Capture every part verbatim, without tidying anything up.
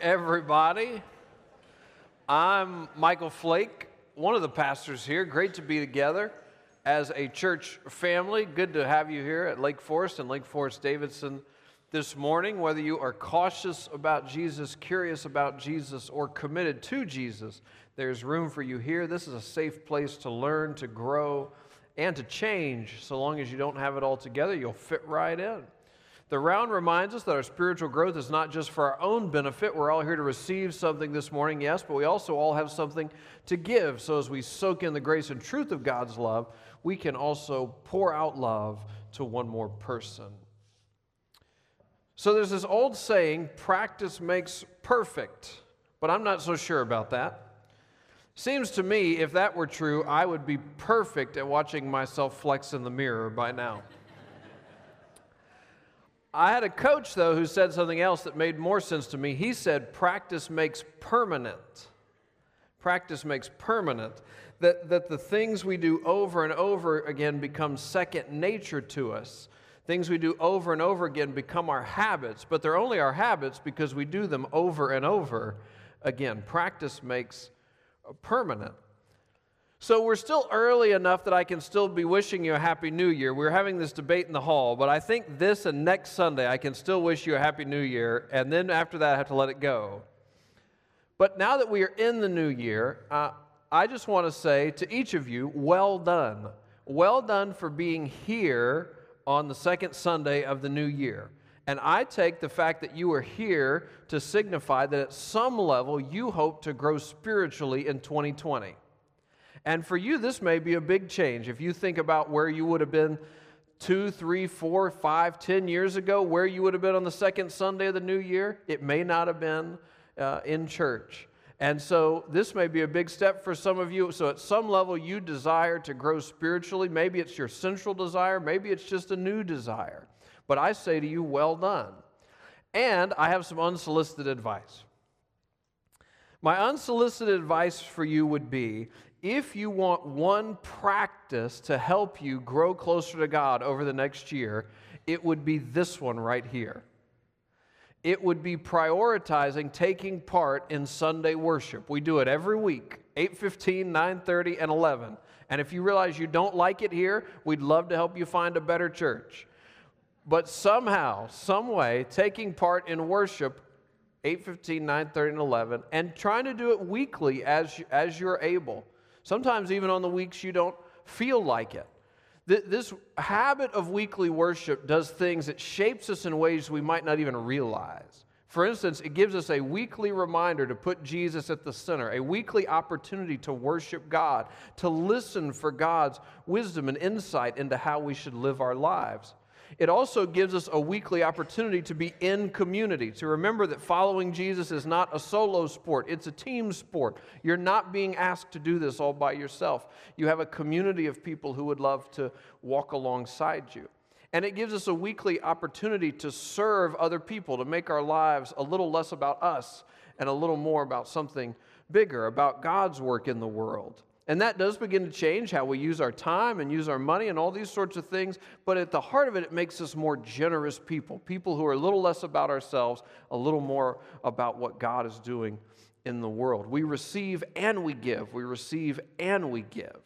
morning, everybody. I'm Michael Flake, one of the pastors here. Great to be together as a church family. Good to have you here at Lake Forest and Lake Forest Davidson this morning. Whether you are cautious about Jesus, curious about Jesus, or committed to Jesus, there's room for you here. This is a safe place to learn, to grow, and to change. So long as you don't have it all together, you'll fit right in. The round reminds us that our spiritual growth is not just for our own benefit. We're all here to receive something this morning, yes, but we also all have something to give. So as we soak in the grace and truth of God's love, we can also pour out love to one more person. So there's this old saying, practice makes perfect, but I'm not so sure about that. Seems to me, if that were true, I would be perfect at watching myself flex in the mirror by now. I had a coach, though, who said something else that made more sense to me. He said, practice makes permanent. Practice makes permanent. That, that the things we do over and over again become second nature to us. Things we do over and over again become our habits, but they're only our habits because we do them over and over again. Practice makes permanent. So we're still early enough that I can still be wishing you a Happy New Year. We're having this debate in the hall, but I think this and next Sunday I can still wish you a Happy New Year, and then after that I have to let it go. But now that we are in the new year, uh, I just want to say to each of you, well done. Well done for being here on the second Sunday of the new year. And I take the fact that you are here to signify that at some level you hope to grow spiritually in twenty twenty. And for you, this may be a big change. If you think about where you would have been two, three, four, five, ten years ago, where you would have been on the second Sunday of the new year, it may not have been uh, in church. And so this may be a big step for some of you. So at some level, you desire to grow spiritually. Maybe it's your central desire. Maybe it's just a new desire. But I say to you, well done. And I have some unsolicited advice. My unsolicited advice for you would be, if you want one practice to help you grow closer to God over the next year, it would be this one right here. It would be prioritizing taking part in Sunday worship. We do it every week, eight fifteen, nine thirty, and eleven. And if you realize you don't like it here, we'd love to help you find a better church. But somehow, some way, taking part in worship, eight fifteen, nine thirty, and eleven, and trying to do it weekly as, as you're able. Sometimes even on the weeks you don't feel like it. This habit of weekly worship does things that shapes us in ways we might not even realize. For instance, it gives us a weekly reminder to put Jesus at the center, a weekly opportunity to worship God, to listen for God's wisdom and insight into how we should live our lives. It also gives us a weekly opportunity to be in community, to remember that following Jesus is not a solo sport, it's a team sport. You're not being asked to do this all by yourself. You have a community of people who would love to walk alongside you. And it gives us a weekly opportunity to serve other people, to make our lives a little less about us and a little more about something bigger, about God's work in the world. And that does begin to change how we use our time and use our money and all these sorts of things. But at the heart of it, it makes us more generous people, people who are a little less about ourselves, a little more about what God is doing in the world. We receive and we give. We receive and we give.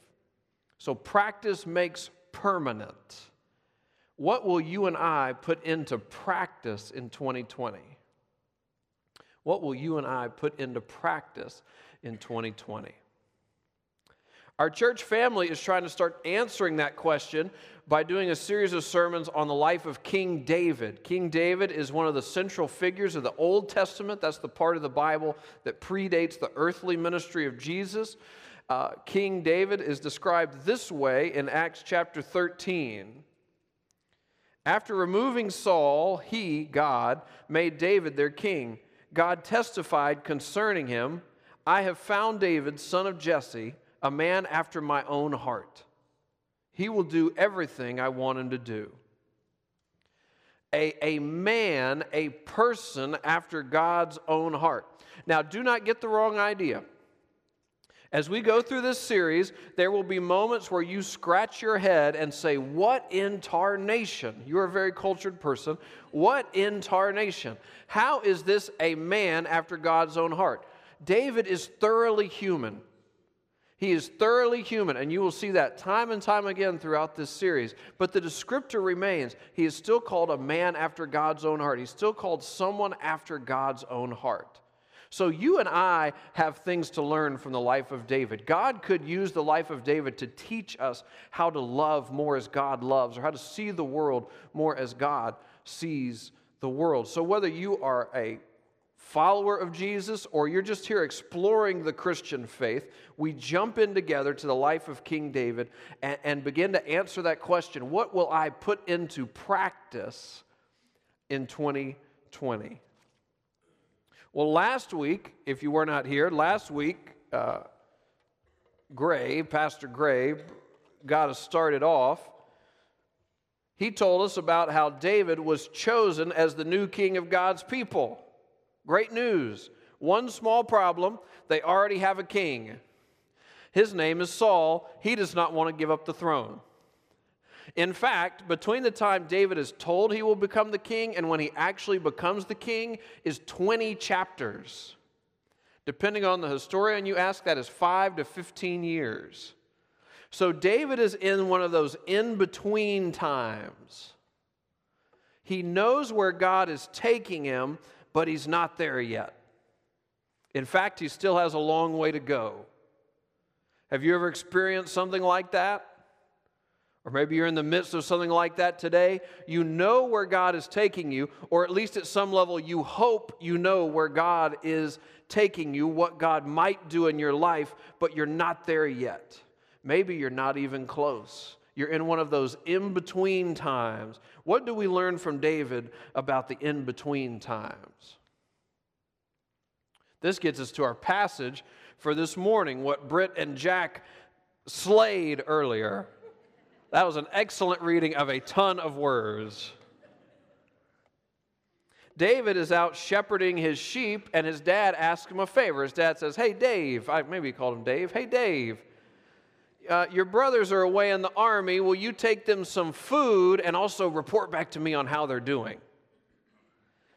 So practice makes permanent. What will you and I put into practice in twenty twenty? What will you and I put into practice in twenty twenty? Our church family is trying to start answering that question by doing a series of sermons on the life of King David. King David is one of the central figures of the Old Testament. That's the part of the Bible that predates the earthly ministry of Jesus. Uh, King David is described this way in Acts chapter thirteen. After removing Saul, he, God, made David their king. God testified concerning him, "I have found David, son of Jesse, a man after my own heart. He will do everything I want him to do." A, a man, a person after God's own heart. Now, do not get the wrong idea. As we go through this series, there will be moments where you scratch your head and say, what in tarnation? You're a very cultured person. What in tarnation? How is this a man after God's own heart? David is thoroughly human. He is thoroughly human, and you will see that time and time again throughout this series. But the descriptor remains. He is still called a man after God's own heart. He's still called someone after God's own heart. So you and I have things to learn from the life of David. God could use the life of David to teach us how to love more as God loves, or how to see the world more as God sees the world. So whether you are a follower of Jesus or you're just here exploring the Christian faith, we jump in together to the life of King David and, and begin to answer that question, what will I put into practice in twenty twenty? Well, last week, if you were not here, last week, uh, Gray, Pastor Gray, got us started off. He told us about how David was chosen as the new king of God's people. Great news. One small problem, they already have a king. His name is Saul. He does not want to give up the throne. In fact, between the time David is told he will become the king and when he actually becomes the king is twenty chapters. Depending on the historian you ask, that is five to fifteen years. So David is in one of those in-between times. He knows where God is taking him, but he's not there yet. In fact, he still has a long way to go. Have you ever experienced something like that? Or maybe you're in the midst of something like that today. You know where God is taking you, or at least at some level you hope you know where God is taking you, what God might do in your life, but you're not there yet. Maybe you're not even close. You're in one of those in-between times. What do we learn from David about the in-between times? This gets us to our passage for this morning, what Britt and Jack slayed earlier. That was an excellent reading of a ton of words. David is out shepherding his sheep, and his dad asks him a favor. His dad says, hey, Dave. I maybe he called him Dave. Hey, Dave, uh, your brothers are away in the army. Will you take them some food and also report back to me on how they're doing?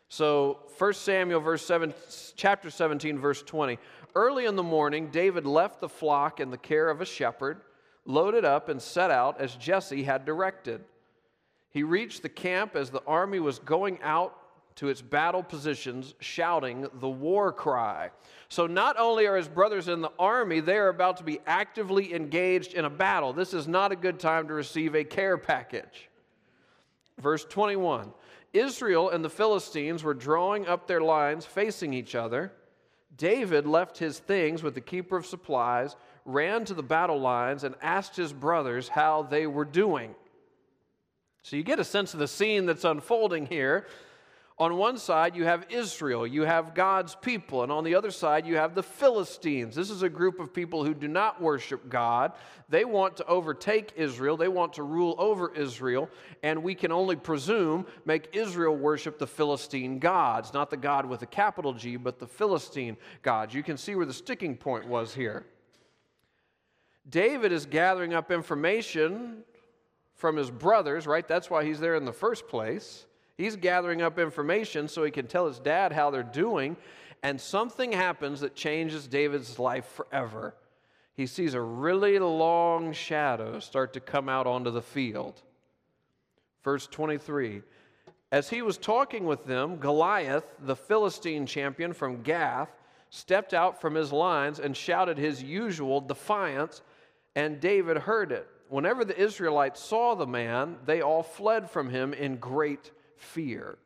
So First Samuel verse seven, chapter seventeen, verse twenty. Early in the morning, David left the flock in the care of a shepherd, loaded up and set out as Jesse had directed. He reached the camp as the army was going out to its battle positions, shouting the war cry. So not only are his brothers in the army, they are about to be actively engaged in a battle. This is not a good time to receive a care package. Verse twenty-one, Israel and the Philistines were drawing up their lines facing each other. David left his things with the keeper of supplies, ran to the battle lines, and asked his brothers how they were doing. So you get a sense of the scene that's unfolding here. On one side, you have Israel, you have God's people, and on the other side, you have the Philistines. This is a group of people who do not worship God. They want to overtake Israel. They want to rule over Israel, and we can only presume make Israel worship the Philistine gods, not the God with a capital G, but the Philistine gods. You can see where the sticking point was here. David is gathering up information from his brothers, right? That's why he's there in the first place. He's gathering up information so he can tell his dad how they're doing, and something happens that changes David's life forever. He sees a really long shadow start to come out onto the field. Verse twenty-three, as he was talking with them, Goliath, the Philistine champion from Gath, stepped out from his lines and shouted his usual defiance, and David heard it. Whenever the Israelites saw the man, they all fled from him in great fear.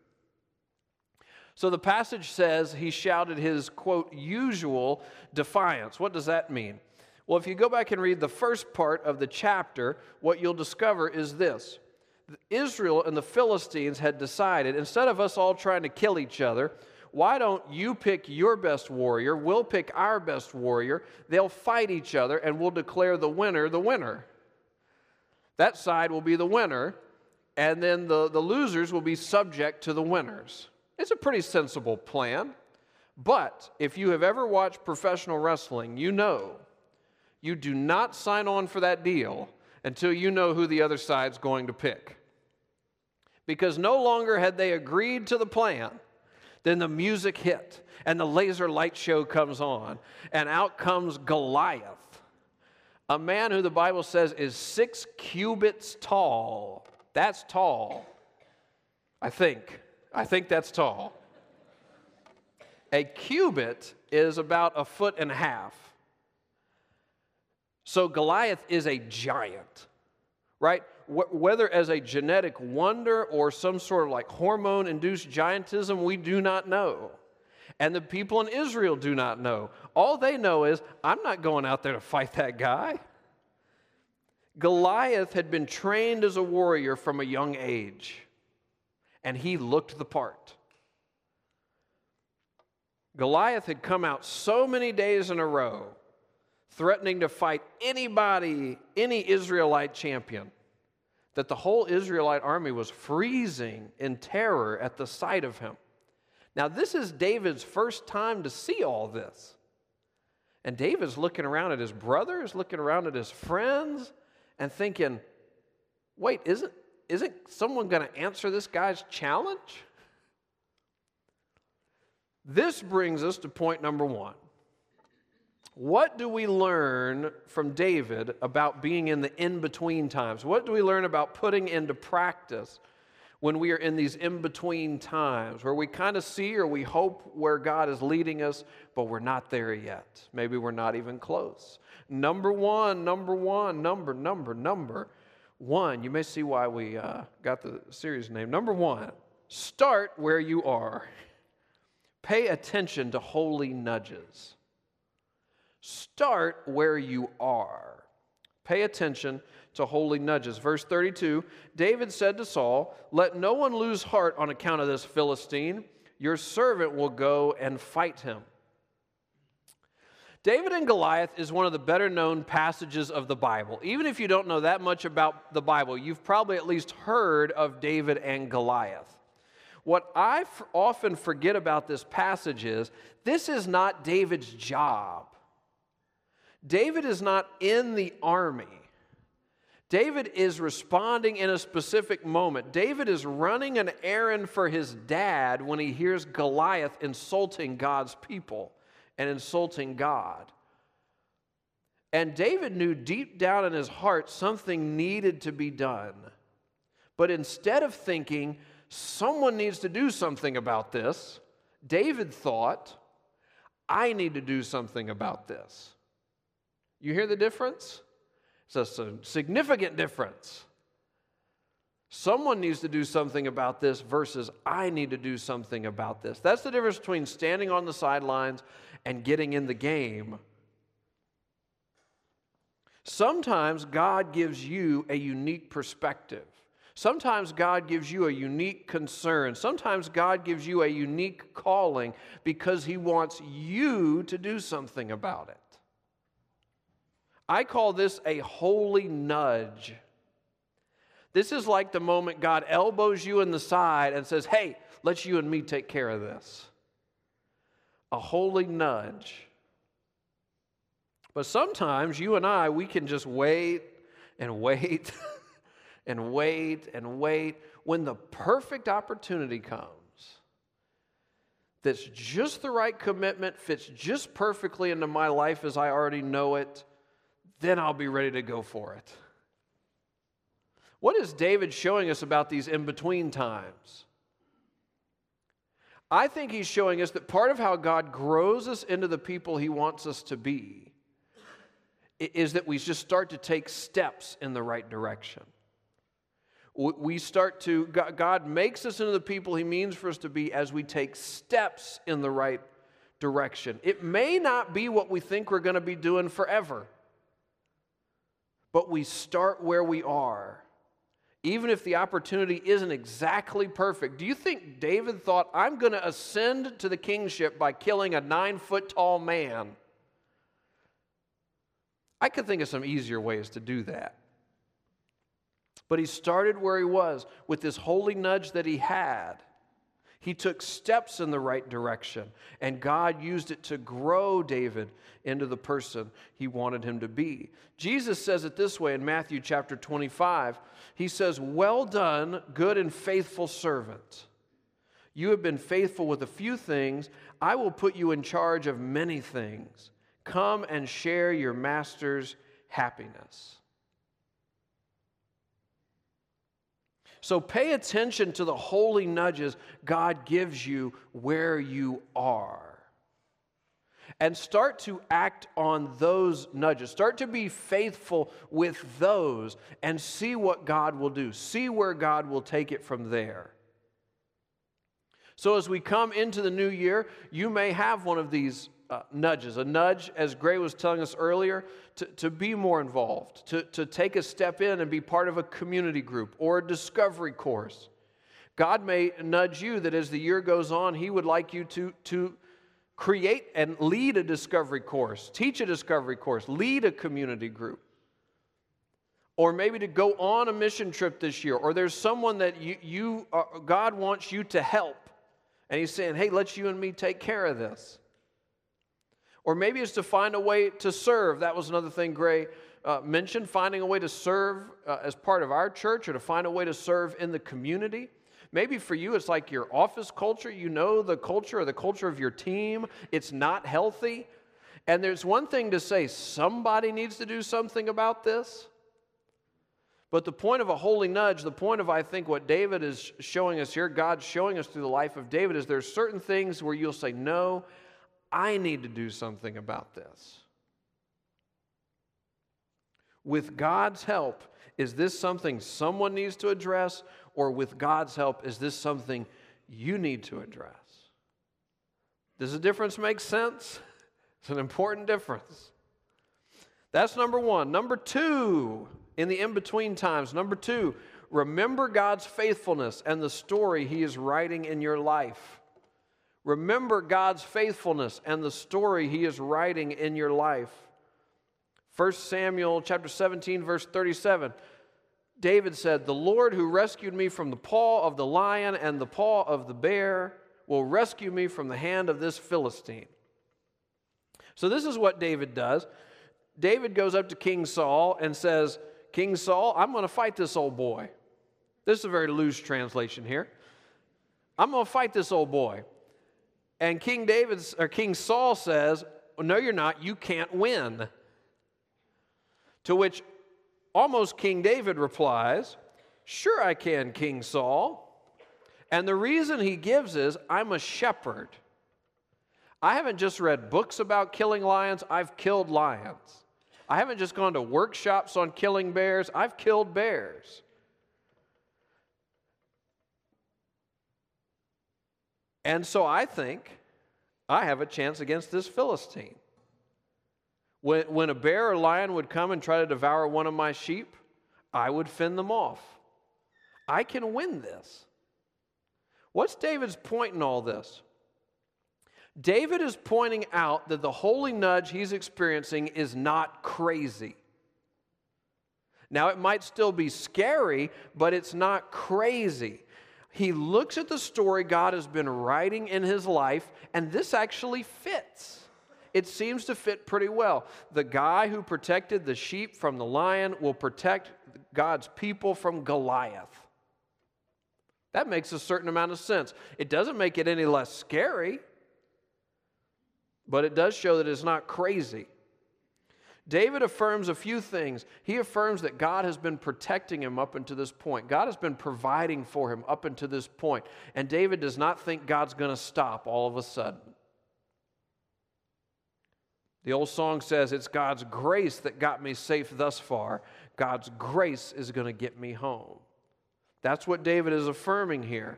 So the passage says he shouted his, quote, usual defiance. What does that mean? Well, if you go back and read the first part of the chapter, what you'll discover is this. Israel and the Philistines had decided, instead of us all trying to kill each other, why don't you pick your best warrior, we'll pick our best warrior, they'll fight each other, and we'll declare the winner the winner. That side will be the winner, and then the, the losers will be subject to the winners. It's a pretty sensible plan, but if you have ever watched professional wrestling, you know You do not sign on for that deal until you know who the other side's going to pick. Because no longer had they agreed to the plan, then the music hit, and the laser light show comes on, and out comes Goliath, a man who the Bible says is six cubits tall. That's tall. I think. I think that's tall. A cubit is about a foot and a half. So Goliath is a giant, right? Whether as a genetic wonder or some sort of like hormone-induced giantism, we do not know. And the people in Israel do not know. All they know is, I'm not going out there to fight that guy. Goliath had been trained as a warrior from a young age, and he looked the part. Goliath had come out so many days in a row, threatening to fight anybody, any Israelite champion, that the whole Israelite army was freezing in terror at the sight of him. Now, this is David's first time to see all this. And David's looking around at his brothers, looking around at his friends, and thinking, wait, isn't, isn't someone going to answer this guy's challenge? This brings us to point number one. What do we learn from David about being in the in-between times? What do we learn about putting into practice when we are in these in-between times where we kind of see or we hope where God is leading us, but we're not there yet? Maybe we're not even close. Number one, number one, number, number, number one. You may see why we uh, got the series name. Number one, start where you are. Pay attention to holy nudges. Start where you are. Pay attention to holy nudges. Verse thirty-two, David said to Saul, "Let no one lose heart on account of this Philistine. Your servant will go and fight him." David and Goliath is one of the better-known passages of the Bible. Even if you don't know that much about the Bible, you've probably at least heard of David and Goliath. What I f- often forget about this passage is, this is not David's job. David is not in the army. David is responding in a specific moment. David is running an errand for his dad when he hears Goliath insulting God's people and insulting God. And David knew deep down in his heart something needed to be done. But instead of thinking, someone needs to do something about this, David thought, I need to do something about this. You hear the difference? It's a significant difference. Someone needs to do something about this versus I need to do something about this. That's the difference between standing on the sidelines and getting in the game. Sometimes God gives you a unique perspective. Sometimes God gives you a unique concern. Sometimes God gives you a unique calling because He wants you to do something about it. I call this a holy nudge. This is like the moment God elbows you in the side and says, hey, let you and me take care of this. A holy nudge. But sometimes you and I, we can just wait and wait and wait and wait when the perfect opportunity comes that's just the right commitment, fits just perfectly into my life as I already know it. Then I'll be ready to go for it. What is David showing us about these in-between times? I think he's showing us that part of how God grows us into the people He wants us to be is that we just start to take steps in the right direction. We start to, God makes us into the people He means for us to be as we take steps in the right direction. It may not be what we think we're going to be doing forever. But we start where we are, even if the opportunity isn't exactly perfect. Do you think David thought, I'm going to ascend to the kingship by killing a nine-foot-tall man? I could think of some easier ways to do that. But he started where he was with this holy nudge that he had. He took steps in the right direction, and God used it to grow David into the person he wanted him to be. Jesus says it this way in Matthew chapter twenty-five. He says, "Well done, good and faithful servant. You have been faithful with a few things. I will put you in charge of many things. Come and share your master's happiness." So pay attention to the holy nudges God gives you where you are. And start to act on those nudges. Start to be faithful with those and see what God will do. See where God will take it from there. So as we come into the new year, you may have one of these Uh, nudges, a nudge, as Gray was telling us earlier, to, to be more involved, to, to take a step in and be part of a community group or a discovery course. God may nudge you that as the year goes on, He would like you to, to create and lead a discovery course, teach a discovery course, lead a community group, or maybe to go on a mission trip this year, or there's someone that you, you uh, God wants you to help, and He's saying, hey, let you and me take care of this. Or maybe it's to find a way to serve. That was another thing Gray uh, mentioned, finding a way to serve uh, as part of our church or to find a way to serve in the community. Maybe for you it's like your office culture. You know the culture or the culture of your team. It's not healthy. And there's one thing to say, somebody needs to do something about this. But the point of a holy nudge, the point of I think what David is showing us here, God's showing us through the life of David, is there's certain things where you'll say, no, I need to do something about this. With God's help, is this something someone needs to address? Or with God's help, is this something you need to address? Does the difference make sense? It's an important difference. That's number one. Number two, in the in-between times, number two, remember God's faithfulness and the story He is writing in your life. Remember God's faithfulness and the story He is writing in your life. First Samuel chapter seventeen, verse thirty-seven. David said, "The Lord who rescued me from the paw of the lion and the paw of the bear will rescue me from the hand of this Philistine." So this is what David does. David goes up to King Saul and says, "King Saul, I'm going to fight this old boy." This is a very loose translation here. I'm going to fight this old boy. And King David, or King Saul says, "No, you're not. You can't win." To which almost King David replies, "Sure I can, King Saul." And the reason he gives is, "I'm a shepherd. I haven't just read books about killing lions. I've killed lions. I haven't just gone to workshops on killing bears. I've killed bears." And so I think I have a chance against this Philistine. When, when a bear or lion would come and try to devour one of my sheep, I would fend them off. I can win this. What's David's point in all this? David is pointing out that the holy nudge he's experiencing is not crazy. Now, it might still be scary, but it's not crazy. He looks at the story God has been writing in his life, and this actually fits. It seems to fit pretty well. The guy who protected the sheep from the lion will protect God's people from Goliath. That makes a certain amount of sense. It doesn't make it any less scary, but it does show that it's not crazy. David affirms a few things. He affirms that God has been protecting him up until this point. God has been providing for him up until this point. And David does not think God's going to stop all of a sudden. The old song says, "It's God's grace that got me safe thus far. God's grace is going to get me home." That's what David is affirming here.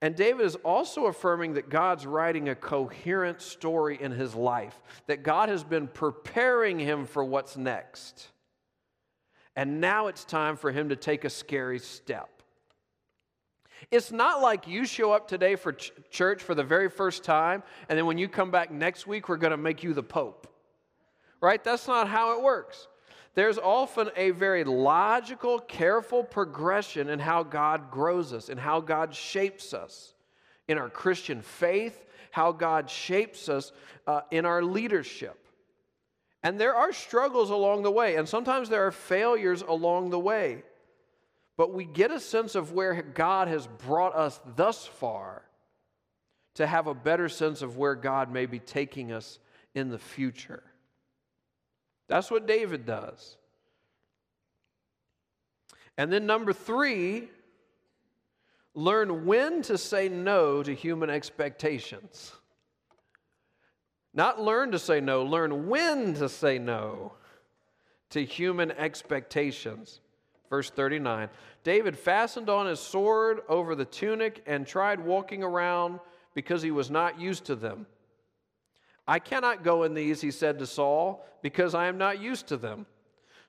And David is also affirming that God's writing a coherent story in his life, that God has been preparing him for what's next. And now it's time for him to take a scary step. It's not like you show up today for ch- church for the very first time, and then when you come back next week, we're going to make you the Pope. Right? That's not how it works. There's often a very logical, careful progression in how God grows us and how God shapes us. in our Christian faith, how God shapes us uh, in our leadership. And there are struggles along the way, and sometimes there are failures along the way. But we get a sense of where God has brought us thus far to have a better sense of where God may be taking us in the future. That's what David does. And then number three, learn when to say no to human expectations. Not learn to say no, learn when to say no to human expectations. Verse thirty-nine, David fastened on his sword over the tunic and tried walking around because he was not used to them. I cannot go in these, he said to Saul, because I am not used to them.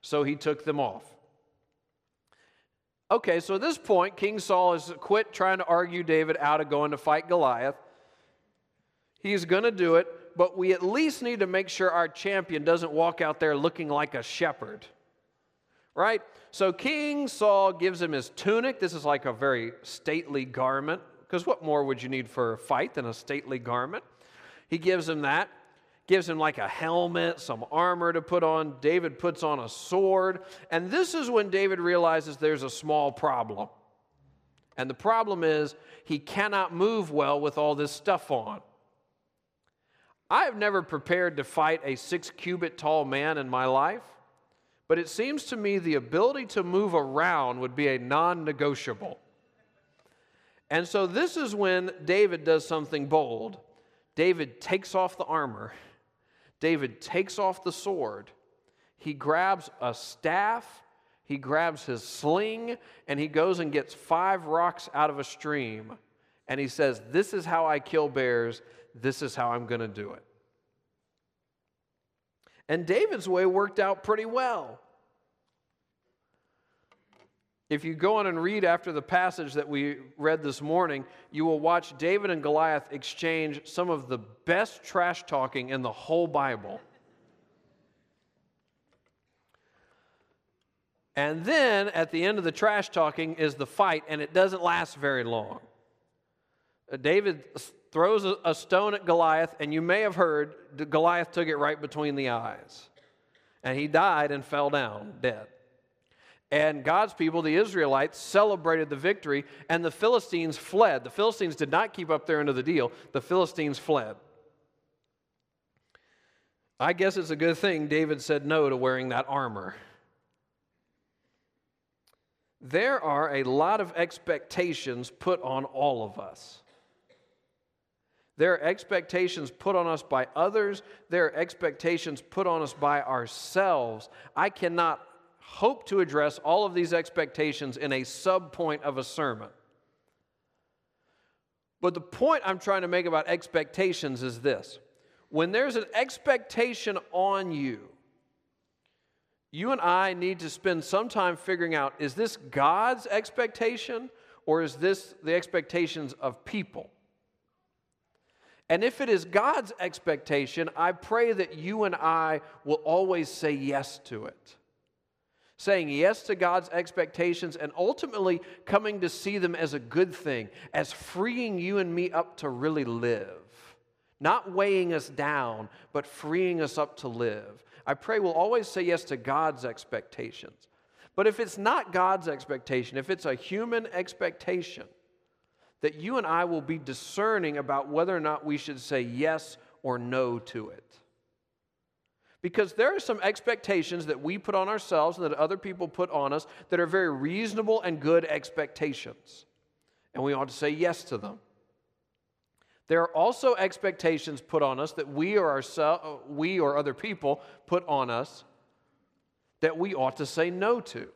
So he took them off. Okay, so at this point, King Saul has quit trying to argue David out of going to fight Goliath. He's going to do it, but we at least need to make sure our champion doesn't walk out there looking like a shepherd. Right? So King Saul gives him his tunic. This is like a very stately garment, because what more would you need for a fight than a stately garment? He gives him that, gives him like a helmet, some armor to put on. David puts on a sword. And this is when David realizes there's a small problem. And the problem is he cannot move well with all this stuff on. I have never prepared to fight a six-cubit tall man in my life, but it seems to me the ability to move around would be a non-negotiable. And so this is when David does something bold. David takes off the armor. David takes off the sword. He grabs a staff. He grabs his sling. And he goes and gets five rocks out of a stream. And he says, this is how I kill bears. This is how I'm going to do it. And David's way worked out pretty well. If you go on and read after the passage that we read this morning, you will watch David and Goliath exchange some of the best trash talking in the whole Bible. And then at the end of the trash talking is the fight, and it doesn't last very long. David throws a stone at Goliath, and you may have heard Goliath took it right between the eyes. And he died and fell down dead. And God's people, the Israelites, celebrated the victory, and the Philistines fled. The Philistines did not keep up their end of the deal. The Philistines fled. I guess it's a good thing David said no to wearing that armor. There are a lot of expectations put on all of us. There are expectations put on us by others. There are expectations put on us by ourselves. I cannot hope to address all of these expectations in a sub-point of a sermon. But the point I'm trying to make about expectations is this. When there's an expectation on you, you and I need to spend some time figuring out, is this God's expectation or is this the expectations of people? And if it is God's expectation, I pray that you and I will always say yes to it. Saying yes to God's expectations and ultimately coming to see them as a good thing, as freeing you and me up to really live. Not weighing us down, but freeing us up to live. I pray we'll always say yes to God's expectations. But if it's not God's expectation, if it's a human expectation, that you and I will be discerning about whether or not we should say yes or no to it. Because there are some expectations that we put on ourselves and that other people put on us that are very reasonable and good expectations. And we ought to say yes to them. There are also expectations put on us that we or ourselves, we or other people put on us that we ought to say no to.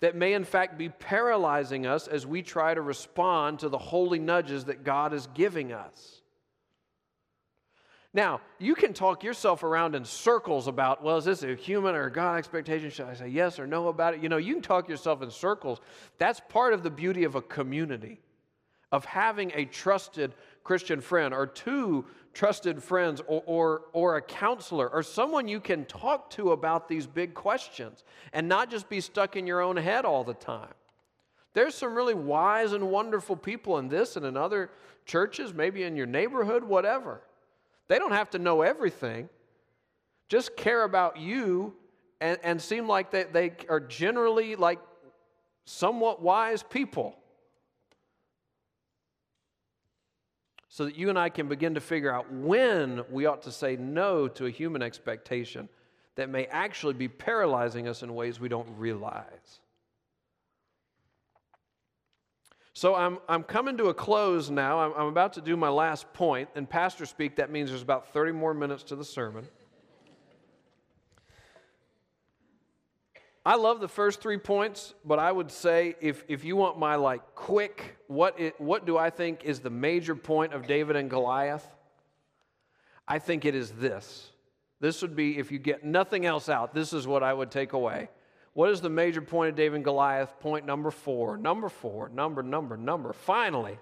That may in fact be paralyzing us as we try to respond to the holy nudges that God is giving us. Now, you can talk yourself around in circles about, well, is this a human or God expectation? Should I say yes or no about it? You know, you can talk yourself in circles. That's part of the beauty of a community, of having a trusted Christian friend or two trusted friends or, or, or a counselor or someone you can talk to about these big questions and not just be stuck in your own head all the time. There's some really wise and wonderful people in this and in other churches, maybe in your neighborhood, whatever. They don't have to know everything. Just care about you and, and seem like they, they are generally like somewhat wise people, so that you and I can begin to figure out when we ought to say no to a human expectation that may actually be paralyzing us in ways we don't realize. So I'm, I'm coming to a close now. I'm, I'm about to do my last point. In pastor speak, that means there's about thirty more minutes to the sermon. I love the first three points, but I would say if, if you want my like quick, what it, what do I think is the major point of David and Goliath? I think it is this. This would be, if you get nothing else out, this is what I would take away. What is the major point of David and Goliath? Point number four, number four, number, number, number. Finally,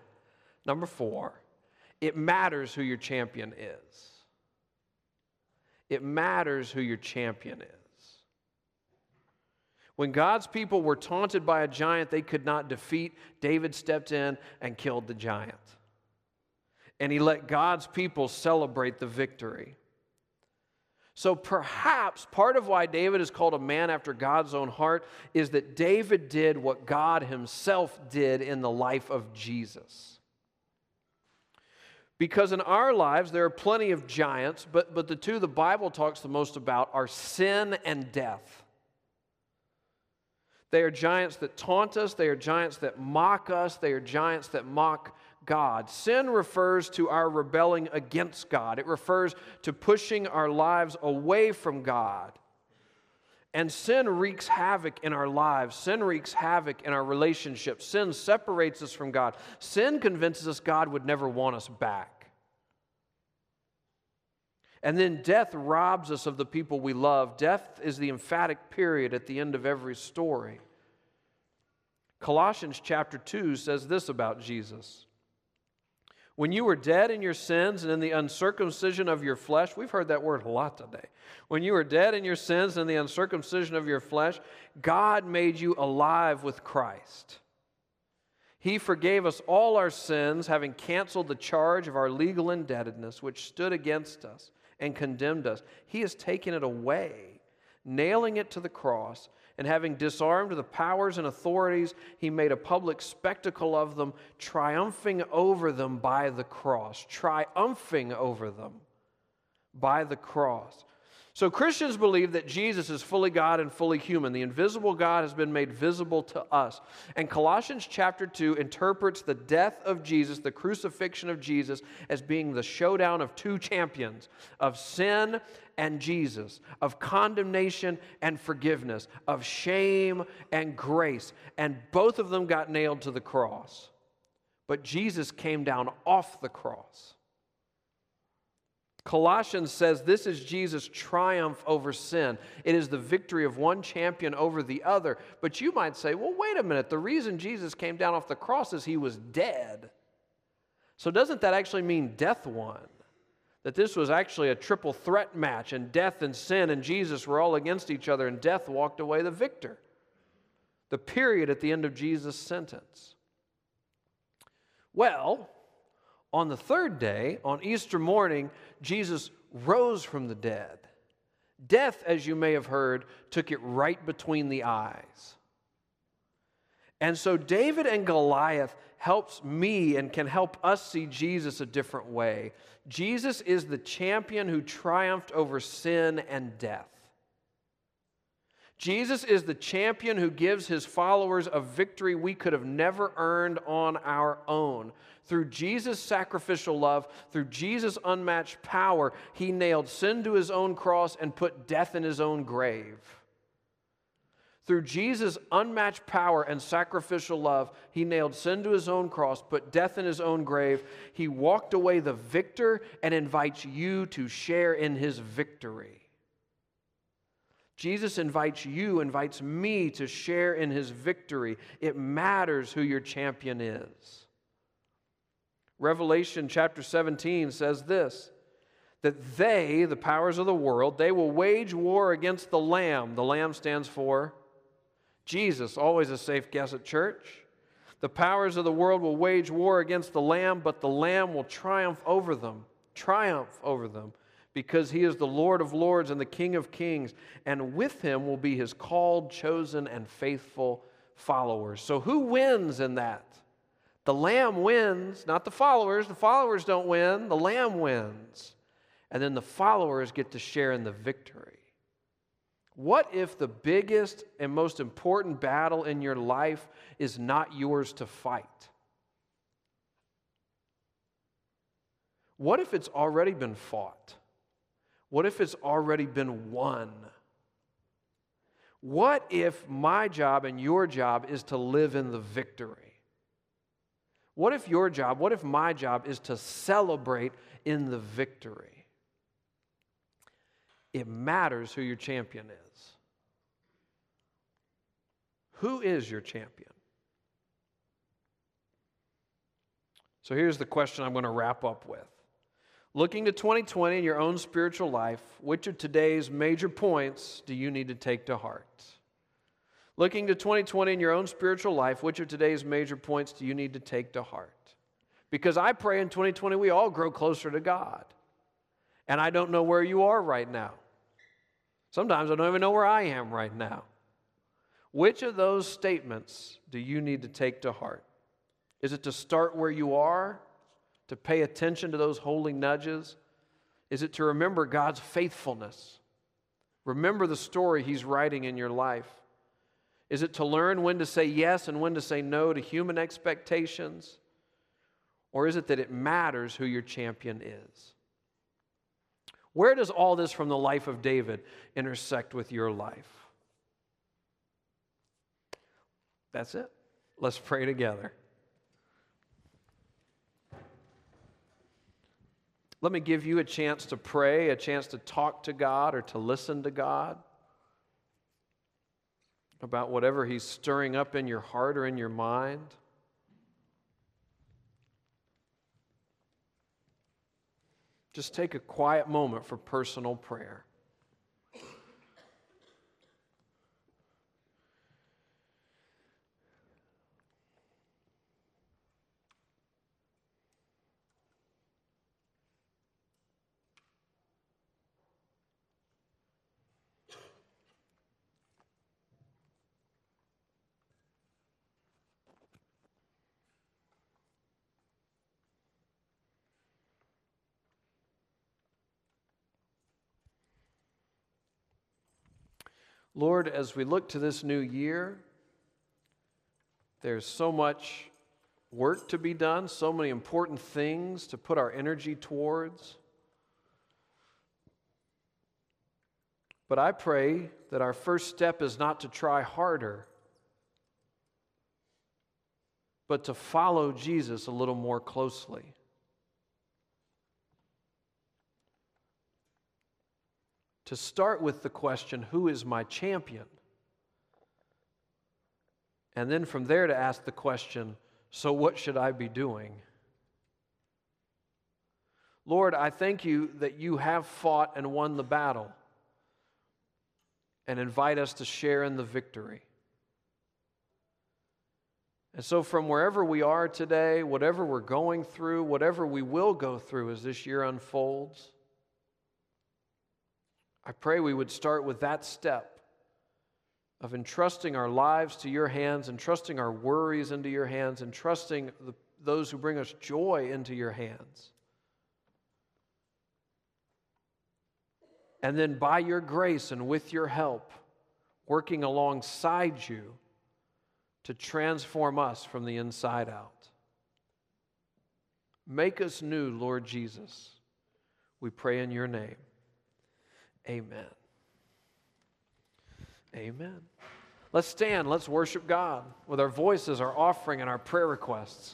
number four, it matters who your champion is. It matters who your champion is. When God's people were taunted by a giant they could not defeat, David stepped in and killed the giant. And he let God's people celebrate the victory. So perhaps part of why David is called a man after God's own heart is that David did what God himself did in the life of Jesus. Because in our lives there are plenty of giants, but, but the two the Bible talks the most about are sin and death. They are giants that taunt us. They are giants that mock us. They are giants that mock God. Sin refers to our rebelling against God. It refers to pushing our lives away from God. And sin wreaks havoc in our lives. Sin wreaks havoc in our relationships. Sin separates us from God. Sin convinces us God would never want us back. And then death robs us of the people we love. Death is the emphatic period at the end of every story. Colossians chapter two says this about Jesus. When you were dead in your sins and in the uncircumcision of your flesh, we've heard that word a lot today. When you were dead in your sins and the uncircumcision of your flesh, God made you alive with Christ. He forgave us all our sins, having canceled the charge of our legal indebtedness, which stood against us and condemned us. He has taken it away, nailing it to the cross, and having disarmed the powers and authorities, he made a public spectacle of them, triumphing over them by the cross. Triumphing over them by the cross. So Christians believe that Jesus is fully God and fully human. The invisible God has been made visible to us. And Colossians chapter two interprets the death of Jesus, the crucifixion of Jesus, as being the showdown of two champions, of sin and Jesus, of condemnation and forgiveness, of shame and grace. And both of them got nailed to the cross. But Jesus came down off the cross. Colossians says this is Jesus' triumph over sin. It is the victory of one champion over the other. But you might say, well, wait a minute. The reason Jesus came down off the cross is he was dead. So doesn't that actually mean death won? That this was actually a triple threat match, and death and sin and Jesus were all against each other, and death walked away the victor. The period at the end of Jesus' sentence. Well, on the third day, on Easter morning, Jesus rose from the dead. Death, as you may have heard, took it right between the eyes. And so David and Goliath helps me and can help us see Jesus a different way. Jesus is the champion who triumphed over sin and death. Jesus is the champion who gives his followers a victory we could have never earned on our own. Through Jesus' sacrificial love, through Jesus' unmatched power, he nailed sin to his own cross and put death in his own grave. Through Jesus' unmatched power and sacrificial love, he nailed sin to his own cross, put death in his own grave. He walked away the victor and invites you to share in his victory. Jesus invites you, invites me to share in his victory. It matters who your champion is. Revelation chapter seventeen says this, that they, the powers of the world, they will wage war against the Lamb. The Lamb stands for Jesus, always a safe guess at church. The powers of the world will wage war against the Lamb, but the Lamb will triumph over them, triumph over them, because he is the Lord of lords and the King of kings, and with him will be his called, chosen, and faithful followers. So who wins in that? The Lamb wins, not the followers. The followers don't win. The Lamb wins. And then the followers get to share in the victory. What if the biggest and most important battle in your life is not yours to fight? What if it's already been fought? What if it's already been won? What if my job and your job is to live in the victory? What if your job, what if my job is to celebrate in the victory? It matters who your champion is. Who is your champion? So here's the question I'm going to wrap up with. Looking to twenty twenty in your own spiritual life, which of today's major points do you need to take to heart? Looking to twenty twenty in your own spiritual life, which of today's major points do you need to take to heart? Because I pray in twenty twenty we all grow closer to God. And I don't know where you are right now. Sometimes I don't even know where I am right now. Which of those statements do you need to take to heart? Is it to start where you are? To pay attention to those holy nudges? Is it to remember God's faithfulness? Remember the story he's writing in your life. Is it to learn when to say yes and when to say no to human expectations? Or is it that it matters who your champion is? Where does all this from the life of David intersect with your life? That's it. Let's pray together. Let me give you a chance to pray, a chance to talk to God or to listen to God about whatever he's stirring up in your heart or in your mind. Just take a quiet moment for personal prayer. Lord, as we look to this new year, there's so much work to be done, so many important things to put our energy towards. But I pray that our first step is not to try harder, but to follow Jesus a little more closely. To start with the question, who is my champion? And then from there to ask the question, so what should I be doing? Lord, I thank you that you have fought and won the battle and invite us to share in the victory. And so from wherever we are today, whatever we're going through, whatever we will go through as this year unfolds, I pray we would start with that step of entrusting our lives to your hands, entrusting our worries into your hands, entrusting the, those who bring us joy into your hands. And then by your grace and with your help, working alongside you to transform us from the inside out. Make us new, Lord Jesus. We pray in your name. Amen. Amen. Let's stand. Let's worship God with our voices, our offering, and our prayer requests.